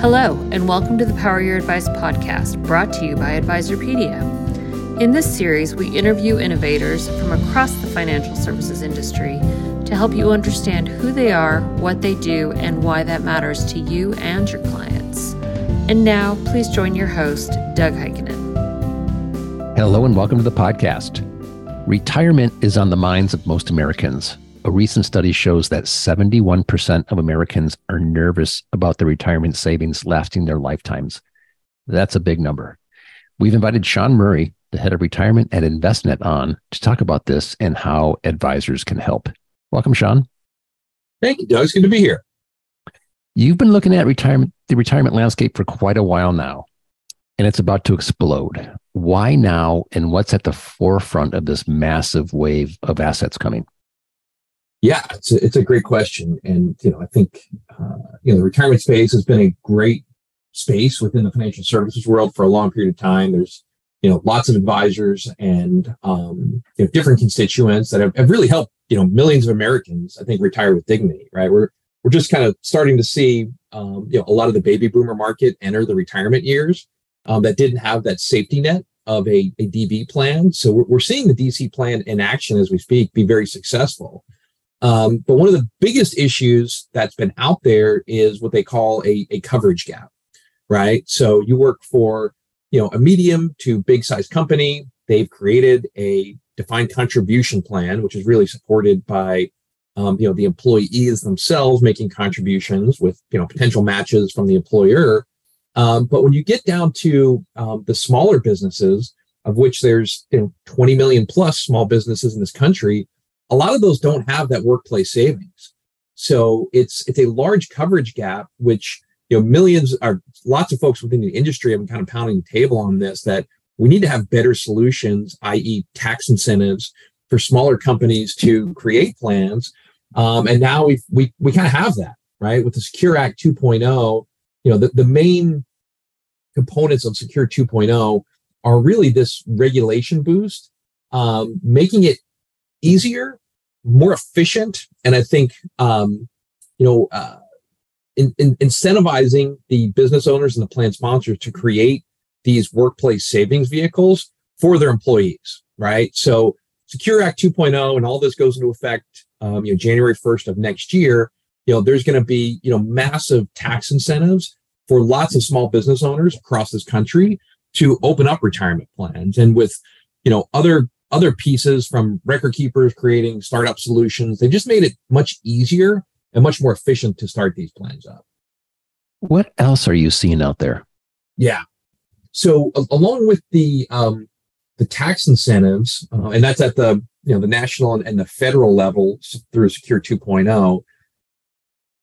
Hello, and welcome to the Power Your Advice podcast, brought to you by Advisorpedia. In this series, we interview innovators from across the financial services industry to help you understand who they are, what they do, and why that matters to you and your clients. And now, please join your host, Doug. Hello, and welcome to the podcast. Retirement is on the minds of most Americans. A recent study shows that 71% of Americans are nervous about their retirement savings lasting their lifetimes. That's a big number. We've invited Sean Murray, the head of retirement at Envestnet, on to talk about this and how advisors can help. Welcome, Sean. Thank you, Doug. It's good to be here. You've been looking at the retirement landscape for quite a while now, and it's about to explode. Why now, and what's at the forefront of this massive wave of assets coming? Yeah, it's a great question. And, I think, the retirement space has been a great space within the financial services world for a long period of time. There's, lots of advisors and, different constituents that have really helped, millions of Americans, I think, retire with dignity, right? We're just kind of starting to see, a lot of the baby boomer market enter the retirement years that didn't have that safety net of a DB plan. So we're seeing the DC plan in action as we speak be very successful. But one of the biggest issues that's been out there is what they call a coverage gap, right? So you work for, a medium to big size company. They've created a defined contribution plan, which is really supported by, the employees themselves making contributions with, potential matches from the employer. But when you get down to the smaller businesses, of which there's, 20 million plus small businesses in this country, a lot of those don't have that workplace savings. So it's a large coverage gap, which, millions or lots of folks within the industry have been kind of pounding the table on this, that we need to have better solutions, i.e. tax incentives for smaller companies to create plans. And now we kind of have that, right? With the SECURE Act 2.0, the main components of SECURE 2.0 are really this regulation boost, making it easier, more efficient, and I think, incentivizing the business owners and the plan sponsors to create these workplace savings vehicles for their employees, right? So SECURE Act 2.0, and all this goes into effect, January 1st of next year, there's going to be, massive tax incentives for lots of small business owners across this country to open up retirement plans. And with, other pieces from record keepers creating startup solutions, they just made it much easier and much more efficient to start these plans up. What else are you seeing out there? Yeah. So along with the tax incentives, and that's at the, the national and the federal level through SECURE 2.0,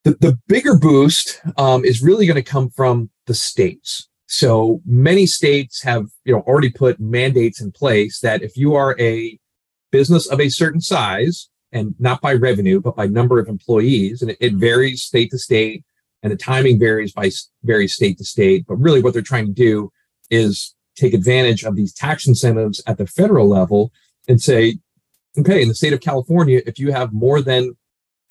the bigger boost is really going to come from the states. So many states have, already put mandates in place that if you are a business of a certain size, and not by revenue, but by number of employees, and it varies state to state, and the timing varies by varies state to state. But really what they're trying to do is take advantage of these tax incentives at the federal level and say, okay, in the state of California, if you have more than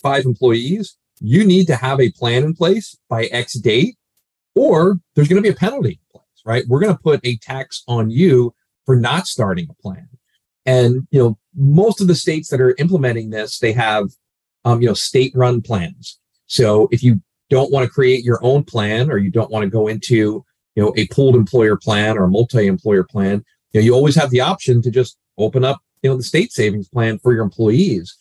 5 employees, you need to have a plan in place by X date, or there's going to be a penalty in place, right? We're going to put a tax on you for not starting a plan. And, most of the states that are implementing this, they have, state-run plans. So if you don't want to create your own plan, or you don't want to go into, a pooled employer plan or a multi-employer plan, you always have the option to just open up, the state savings plan for your employees.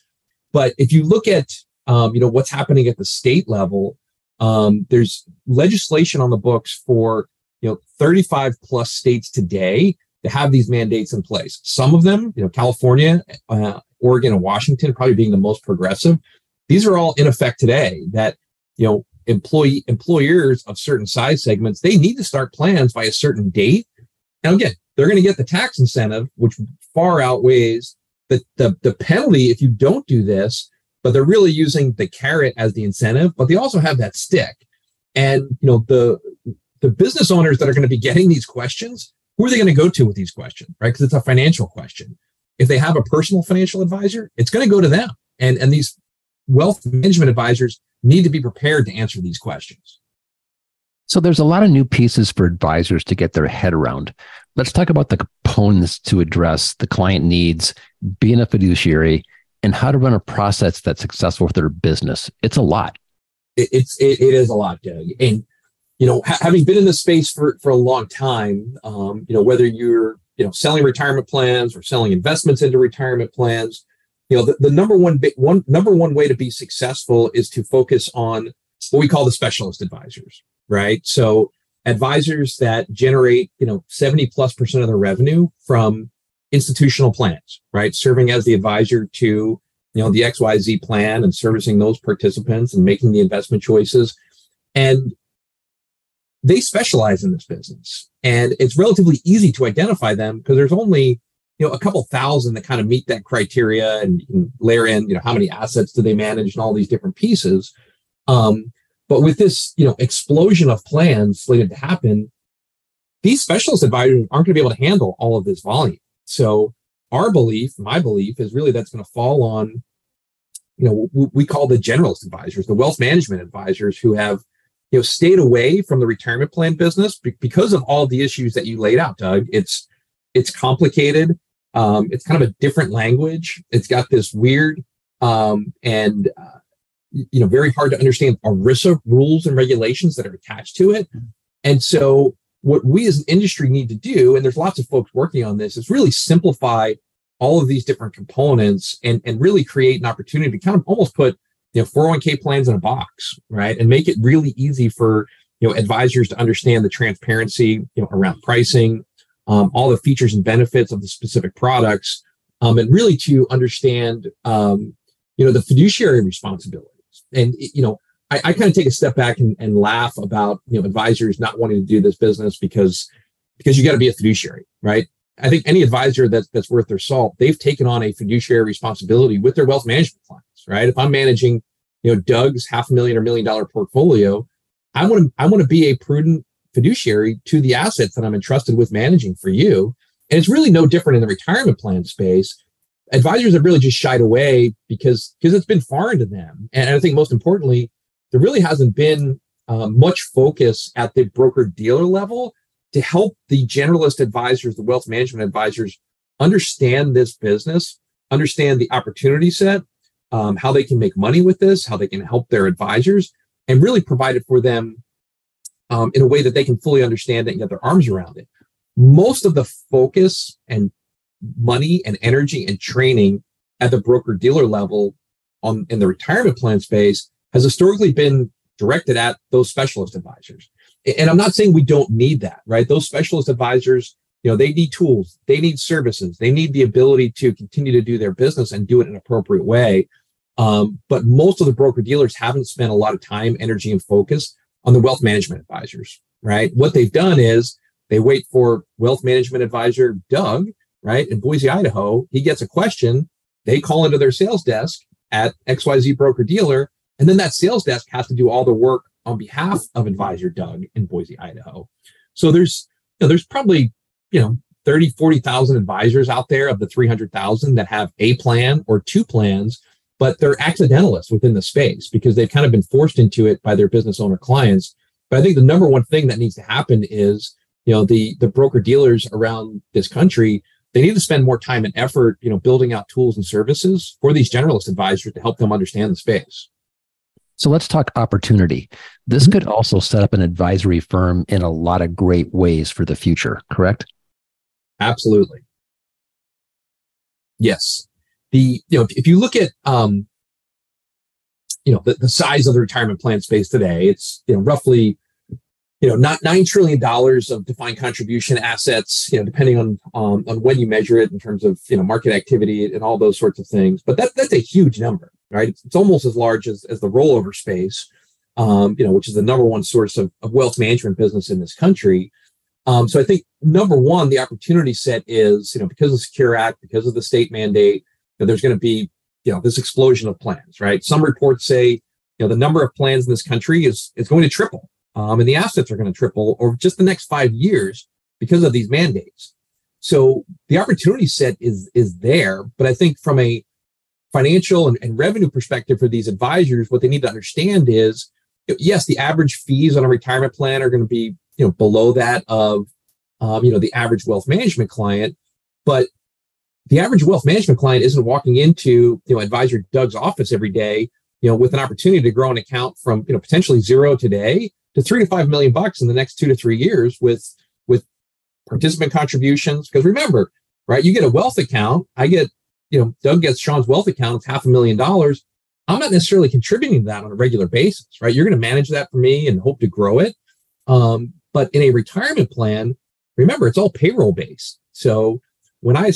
But if you look at, what's happening at the state level, there's legislation on the books for, 35 plus states today to have these mandates in place. Some of them, California, Oregon, and Washington probably being the most progressive. These are all in effect today that, employers of certain size segments, they need to start plans by a certain date. And again, they're going to get the tax incentive, which far outweighs the penalty if you don't do this. But they're really using the carrot as the incentive, but they also have that stick. And, the business owners that are going to be getting these questions, who are they going to go to with these questions, right? Because it's a financial question. If they have a personal financial advisor, it's going to go to them. And these wealth management advisors need to be prepared to answer these questions. So there's a lot of new pieces for advisors to get their head around. Let's talk about the components to address the client needs, being a fiduciary, and how to run a process that's successful for their business. It's a lot. It is a lot, Doug. And, you know, having been in this space for a long time, you know, whether you're, you know, selling retirement plans or selling investments into retirement plans, you know, the number one way to be successful is to focus on what we call the specialist advisors, right? So advisors that generate, you know, 70+% of their revenue from institutional plans, right? Serving as the advisor to, you know, the XYZ plan and servicing those participants and making the investment choices. And they specialize in this business. And it's relatively easy to identify them because there's only, you know, a couple thousand that kind of meet that criteria, and you can layer in, you know, how many assets do they manage and all these different pieces. But with this, you know, explosion of plans slated to happen, these specialist advisors aren't going to be able to handle all of this volume. So our belief, my belief, is really that's going to fall on, you know, what we call the generalist advisors, the wealth management advisors who have, you know, stayed away from the retirement plan business because of all the issues that you laid out, Doug. It's complicated. It's kind of a different language. It's got this weird you know, very hard to understand ERISA rules and regulations that are attached to it. And so what we as an industry need to do, and there's lots of folks working on this, is really simplify all of these different components and really create an opportunity to kind of almost put, you know, 401k plans in a box, right? And make it really easy for, you know, advisors to understand the transparency, you know, around pricing, all the features and benefits of the specific products, and really to understand, you know, the fiduciary responsibility. And, you know, I kind of take a step back and laugh about, you know, advisors not wanting to do this business because you got to be a fiduciary, right? I think any advisor that's worth their salt, they've taken on a fiduciary responsibility with their wealth management clients, right? If I'm managing, you know, Doug's $500,000 or $1 million portfolio, I want to be a prudent fiduciary to the assets that I'm entrusted with managing for you. And it's really no different in the retirement plan space. Advisors have really just shied away because it's been foreign to them. And I think most importantly, there really hasn't been much focus at the broker-dealer level to help the generalist advisors, the wealth management advisors, understand this business, understand the opportunity set, how they can make money with this, how they can help their advisors, and really provide it for them in a way that they can fully understand it and get their arms around it. Most of the focus and money and energy and training at the broker-dealer level in the retirement plan space has historically been directed at those specialist advisors. And I'm not saying we don't need that, right? Those specialist advisors, you know, they need tools, they need services, they need the ability to continue to do their business and do it in an appropriate way. But most of the broker-dealers haven't spent a lot of time, energy, and focus on the wealth management advisors, right? What they've done is they wait for wealth management advisor Doug, right, in Boise, Idaho. He gets a question. They call into their sales desk at XYZ broker dealer. And then that sales desk has to do all the work on behalf of advisor Doug in Boise, Idaho. So there's probably, you know, 30, 40,000 advisors out there of the 300,000 that have a plan or two plans, but they're accidentalists within the space because they've kind of been forced into it by their business owner clients. But I think the number one thing that needs to happen is, you know, the broker dealers around this country, they need to spend more time and effort, you know, building out tools and services for these generalist advisors to help them understand the space. So let's talk opportunity. This could also set up an advisory firm in a lot of great ways for the future, correct? Absolutely. Yes. You know, if you look at, you know, the size of the retirement plan space today, it's, you know, roughly, you know, not $9 trillion of defined contribution assets, you know, depending on when you measure it in terms of, you know, market activity and all those sorts of things. But that's a huge number, right? It's almost as large as the rollover space, you know, which is the number one source of wealth management business in this country. So I think number one, the opportunity set is, you know, because of the SECURE Act, because of the state mandate, that there's going to be, you know, this explosion of plans, right? Some reports say, you know, the number of plans in this country is going to triple. And the assets are going to triple over just the next 5 years because of these mandates. So the opportunity set is there. But I think from a financial and revenue perspective for these advisors, what they need to understand is yes, the average fees on a retirement plan are going to be, below that of, the average wealth management client, but the average wealth management client isn't walking into, Advisor Doug's office every day, with an opportunity to grow an account from, potentially zero today to $3 to $5 million in the next 2 to 3 years with participant contributions. Because remember, right, you get a wealth account. I get, Doug gets Sean's wealth account of $500,000. I'm not necessarily contributing to that on a regular basis, right? You're going to manage that for me and hope to grow it. But in a retirement plan, remember, it's all payroll based. So when you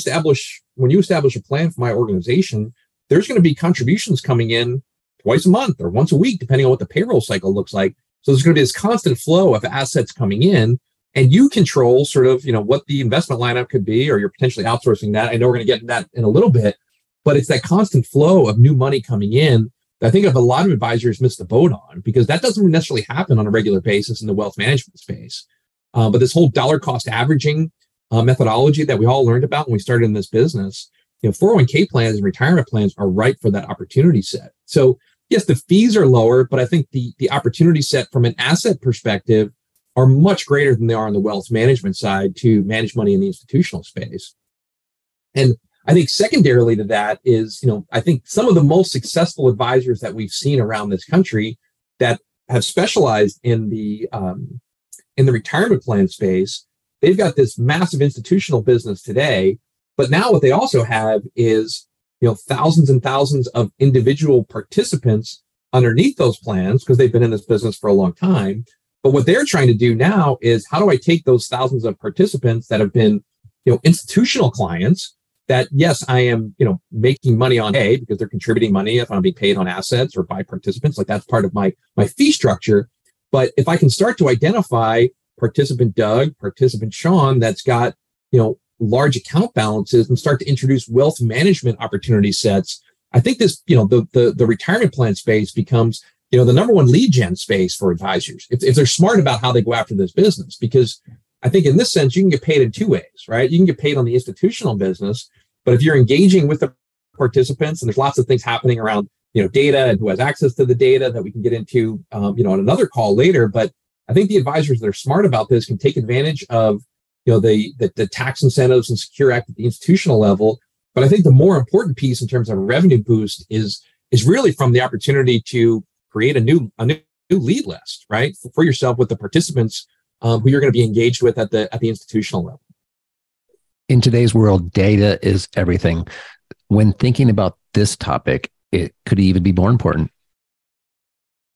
establish a plan for my organization, there's going to be contributions coming in twice a month or once a week, depending on what the payroll cycle looks like. So there's going to be this constant flow of assets coming in, and you control sort of, what the investment lineup could be, or you're potentially outsourcing that. I know we're going to get into that in a little bit, but it's that constant flow of new money coming in that I think a lot of advisors miss the boat on, because that doesn't necessarily happen on a regular basis in the wealth management space. But this whole dollar cost averaging methodology that we all learned about when we started in this business, 401k plans and retirement plans are ripe for that opportunity set. So yes, the fees are lower, but I think the opportunity set from an asset perspective are much greater than they are on the wealth management side to manage money in the institutional space. And I think secondarily to that is, I think some of the most successful advisors that we've seen around this country that have specialized in the retirement plan space, they've got this massive institutional business today, but now what they also have is, thousands and thousands of individual participants underneath those plans, because they've been in this business for a long time. But what they're trying to do now is, how do I take those thousands of participants that have been, institutional clients that, yes, I am, making money on A because they're contributing money if I'm being paid on assets or by participants, like that's part of my fee structure. But if I can start to identify participant Doug, participant Sean, that's got, large account balances, and start to introduce wealth management opportunity sets, I think this, the retirement plan space becomes, the number one lead gen space for advisors, if they're smart about how they go after this business. Because I think in this sense, you can get paid in two ways, right? You can get paid on the institutional business, but if you're engaging with the participants, and there's lots of things happening around, data and who has access to the data that we can get into, on another call later. But I think the advisors that are smart about this can take advantage of, the tax incentives and SECURE Act at the institutional level. But I think the more important piece in terms of a revenue boost is really from the opportunity to create a new lead list, right, for yourself with the participants who you're going to be engaged with at the institutional level. In today's world, data is everything. When thinking about this topic, it could even be more important.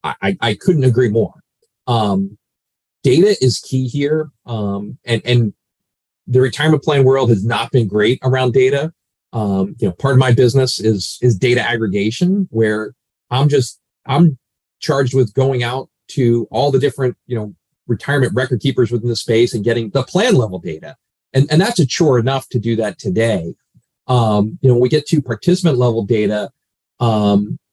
I couldn't agree more. Data is key here, and the retirement plan world has not been great around data. Part of my business is data aggregation, where I'm charged with going out to all the different, retirement record keepers within the space and getting the plan level data. And that's a chore enough to do that today. When we get to participant level data,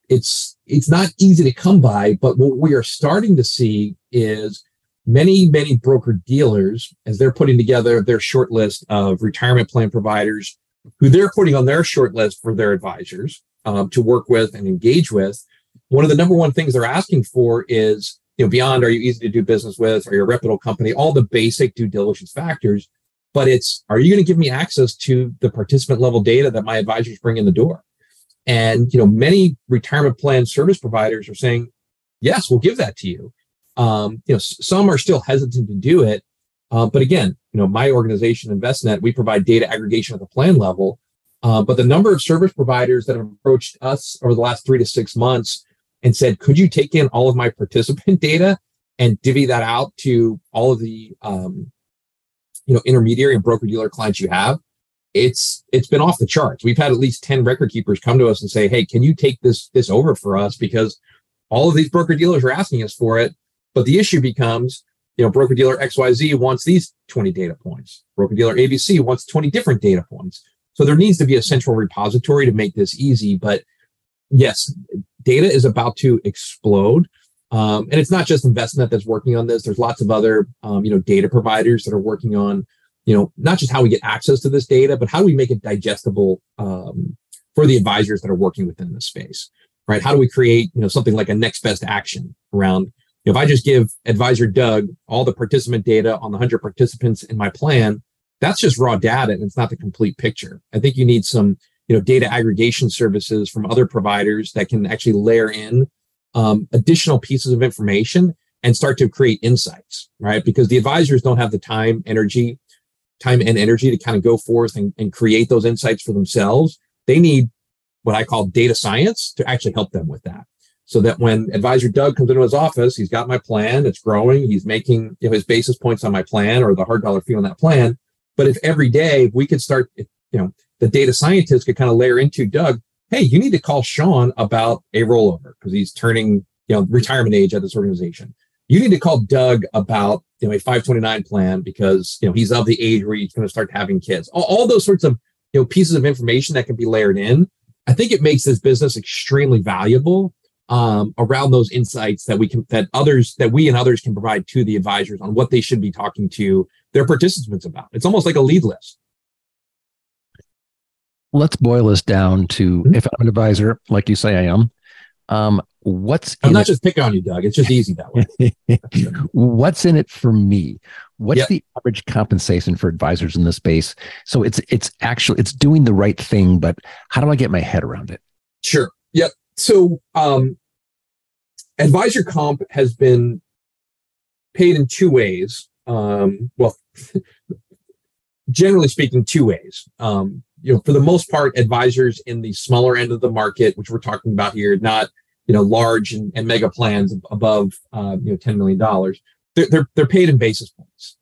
it's not easy to come by, but what we are starting to see is many broker dealers, as they're putting together their short list of retirement plan providers who they're putting on their short list for their advisors to work with and engage with. One of the number one things they're asking for is, beyond, are you easy to do business with? Are you a reputable company? All the basic due diligence factors. But it's, are you going to give me access to the participant level data that my advisors bring in the door? And, many retirement plan service providers are saying, yes, we'll give that to you. Some are still hesitant to do it. But again, my organization, Envestnet, we provide data aggregation at the plan level. But the number of service providers that have approached us over the last 3 to 6 months and said, could you take in all of my participant data and divvy that out to all of the, intermediary and broker dealer clients you have? It's been off the charts. We've had at least 10 record keepers come to us and say, hey, can you take this over for us? Because all of these broker dealers are asking us for it. But the issue becomes, broker dealer XYZ wants these 20 data points. Broker dealer ABC wants 20 different data points. So there needs to be a central repository to make this easy. But yes, data is about to explode. And it's not just Envestnet that's working on this. There's lots of other, data providers that are working on, not just how we get access to this data, but how do we make it digestible for the advisors that are working within this space, right? How do we create, something like a next best action around If I just give advisor Doug all the participant data on the 100 participants in my plan, that's just raw data and it's not the complete picture. I think you need some, data aggregation services from other providers that can actually layer in additional pieces of information and start to create insights, right? Because the advisors don't have the time and energy to kind of go forth and create those insights for themselves. They need what I call data science to actually help them with that. So that when advisor Doug comes into his office, he's got my plan, it's growing, he's making his basis points on my plan or the hard dollar fee on that plan. But if every day we could start, the data scientist could kind of layer into Doug, hey, you need to call Sean about a rollover because he's turning, retirement age at this organization. You need to call Doug about, a 529 plan because, he's of the age where he's going to start having kids. All those sorts of, pieces of information that can be layered in. I think it makes this business extremely valuable around those insights that we and others can provide to the advisors on what they should be talking to their participants about. It's almost like a lead list. Let's boil this down to, if I'm an advisor, like you say I am, I'm not just picking on you, Doug. It's just easy that way. What's in it for me? What's the average compensation for advisors in this space? So it's actually doing the right thing, but how do I get my head around it? Sure. Yep. So advisor comp has been paid in two ways. Generally speaking, two ways. For the most part, advisors in the smaller end of the market, which we're talking about here, not large and mega plans above $10 million, they're paid in basis points.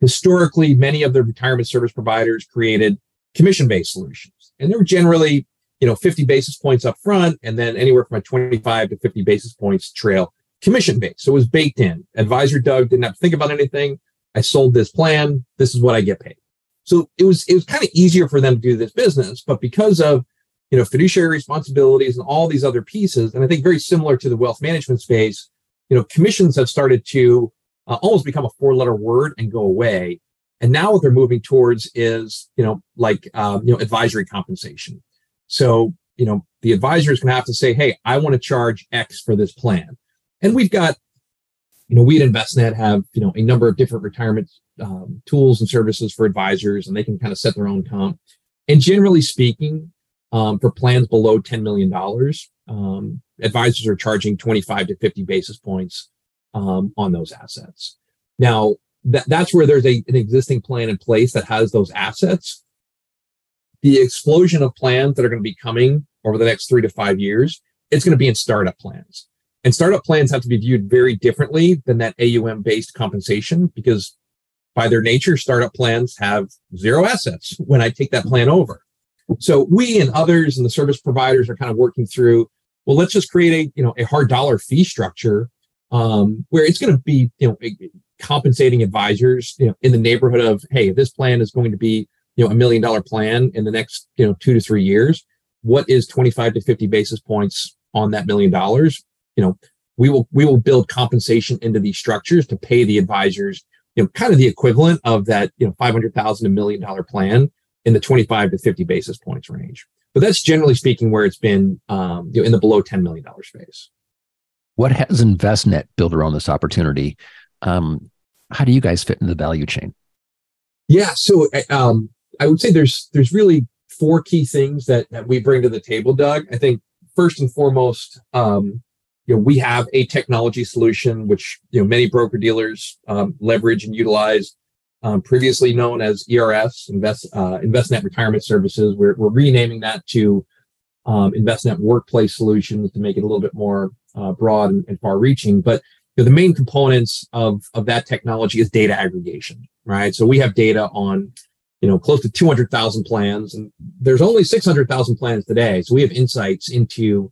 Historically, many of the retirement service providers created commission-based solutions, and they were generally 50 basis points up front, and then anywhere from a 25 to 50 basis points trail commission-based. So it was baked in. Advisor Doug didn't have to think about anything. I sold this plan. This is what I get paid. So it was kind of easier for them to do this business, but because of fiduciary responsibilities and all these other pieces, and I think very similar to the wealth management space, commissions have started to almost become a four-letter word and go away. And now what they're moving towards is advisory compensation. So the advisor is going to have to say, hey, I want to charge X for this plan. And we've got, we at Envestnet have a number of different retirement tools and services for advisors, and they can kind of set their own comp. And generally speaking, for plans below $10 million, advisors are charging 25 to 50 basis points on those assets. Now, that's where there's an existing plan in place that has those assets. The explosion of plans that are going to be coming over the next 3 to 5 years, it's going to be in startup plans. And startup plans have to be viewed very differently than that AUM-based compensation because by their nature, startup plans have zero assets when I take that plan over. So we and others and the service providers are kind of working through, well, let's just create a hard dollar fee structure where it's going to be compensating advisors in the neighborhood of, hey, this plan is going to be a $1 million plan in the next 2 to 3 years. What is 25 to 50 basis points on that $1 million? We will build compensation into these structures to pay the advisors kind of the equivalent of that $500,000 $1 million plan in the 25 to 50 basis points range. But that's generally speaking where it's been in the below $10 million space. What has Envestnet built around this opportunity? How do you guys fit in the value chain? Yeah, so I would say there's really four key things that we bring to the table, Doug. I think first and foremost, we have a technology solution, which many broker-dealers leverage and utilize. Previously known as ERS, Envestnet Retirement Services. We're renaming that to Envestnet Workplace Solutions to make it a little bit more broad and far-reaching. But the main components of that technology is data aggregation, right? So we have data on close to 200,000 plans, and there's only 600,000 plans today. So we have insights into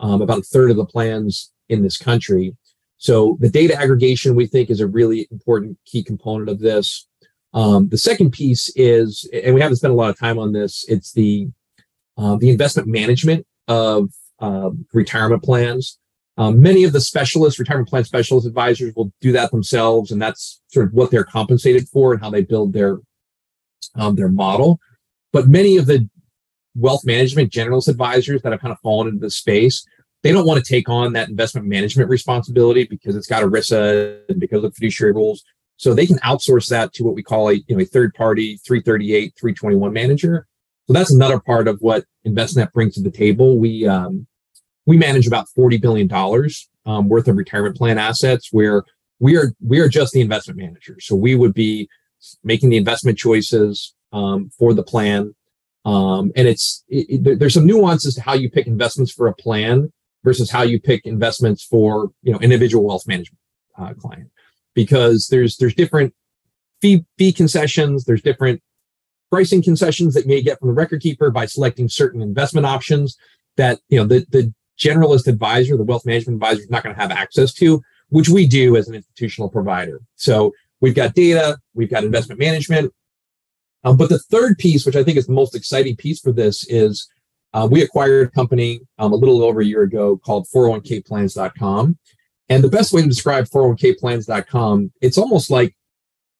about a third of the plans in this country. So the data aggregation, we think, is a really important key component of this. The second piece is, and we haven't spent a lot of time on this, it's the investment management of retirement plans. Many of the retirement plan specialist advisors will do that themselves, and that's sort of what they're compensated for and how they build their model. But many of the wealth management generalist advisors that have kind of fallen into this space, They don't want to take on that investment management responsibility because it's got ERISA and because of fiduciary rules. So they can outsource that to what we call a third party 338, 321 manager. So that's another part of what Envestnet brings to the table. We manage about $40 billion worth of retirement plan assets, where we are just the investment manager. So we would be making the investment choices for the plan. And there's some nuances to how you pick investments for a plan versus how you pick investments for, individual wealth management client, because there's different fee concessions. There's different pricing concessions that you may get from the record keeper by selecting certain investment options that, the generalist advisor, the wealth management advisor, is not going to have access to, which we do as an institutional provider. So we've got data, we've got investment management. But the third piece, which I think is the most exciting piece for this, is we acquired a company a little over a year ago called 401kplans.com. And the best way to describe 401kplans.com, it's almost like,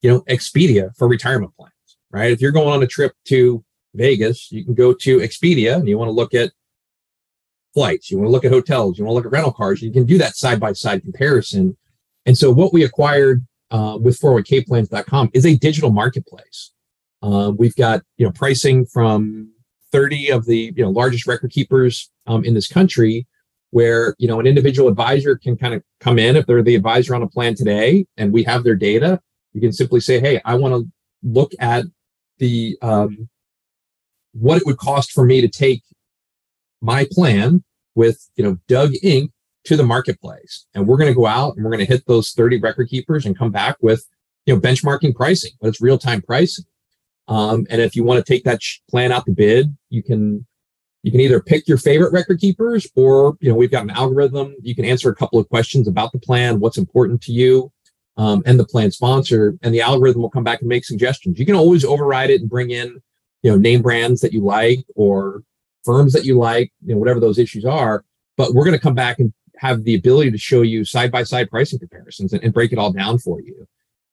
Expedia for retirement plans, right? If you're going on a trip to Vegas, you can go to Expedia and you want to look at flights, you want to look at hotels, you want to look at rental cars, you can do that side-by-side comparison. And so what we acquired with 401kplans.com is a digital marketplace. We've got, pricing from 30 of the largest record keepers in this country, where, an individual advisor can kind of come in if they're the advisor on a plan today and we have their data. You can simply say, hey, I want to look at the what it would cost for me to take my plan with, Doug Inc. to the marketplace. And we're going to go out and we're going to hit those 30 record keepers and come back with, benchmarking pricing, but it's real-time pricing. And if you want to take that plan out to bid, you can either pick your favorite record keepers or, we've got an algorithm. You can answer a couple of questions about the plan, what's important to you, and the plan sponsor, and the algorithm will come back and make suggestions. You can always override it and bring in, name brands that you like or firms that you like, whatever those issues are. But we're going to come back and have the ability to show you side-by-side pricing comparisons and break it all down for you.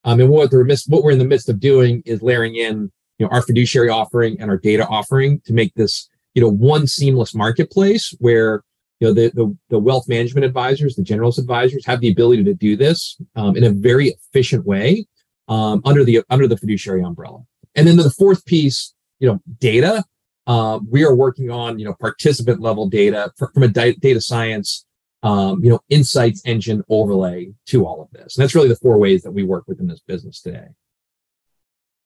And what we're in the midst of doing is layering in, our fiduciary offering and our data offering to make this, one seamless marketplace where, the wealth management advisors, the generalist advisors have the ability to do this in a very efficient way under the fiduciary umbrella. And then the fourth piece, data. We are working on, participant level data from a data science, insights engine overlay to all of this. And that's really the four ways that we work within this business today.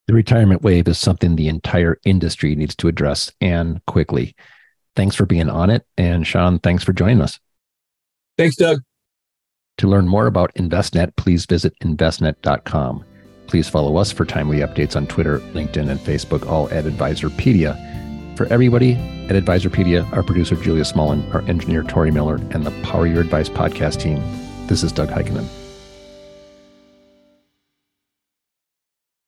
The retirement wave is something the entire industry needs to address, and quickly. Thanks for being on it. And Sean, thanks for joining us. Thanks, Doug. To learn more about Envestnet, please visit Envestnet.com. Please follow us for timely updates on Twitter, LinkedIn, and Facebook, all at Advisorpedia. For everybody at Advisorpedia, our producer, Julia Smolin, our engineer, Tori Miller, and the Power Your Advice podcast team, this is Doug Heikkinen.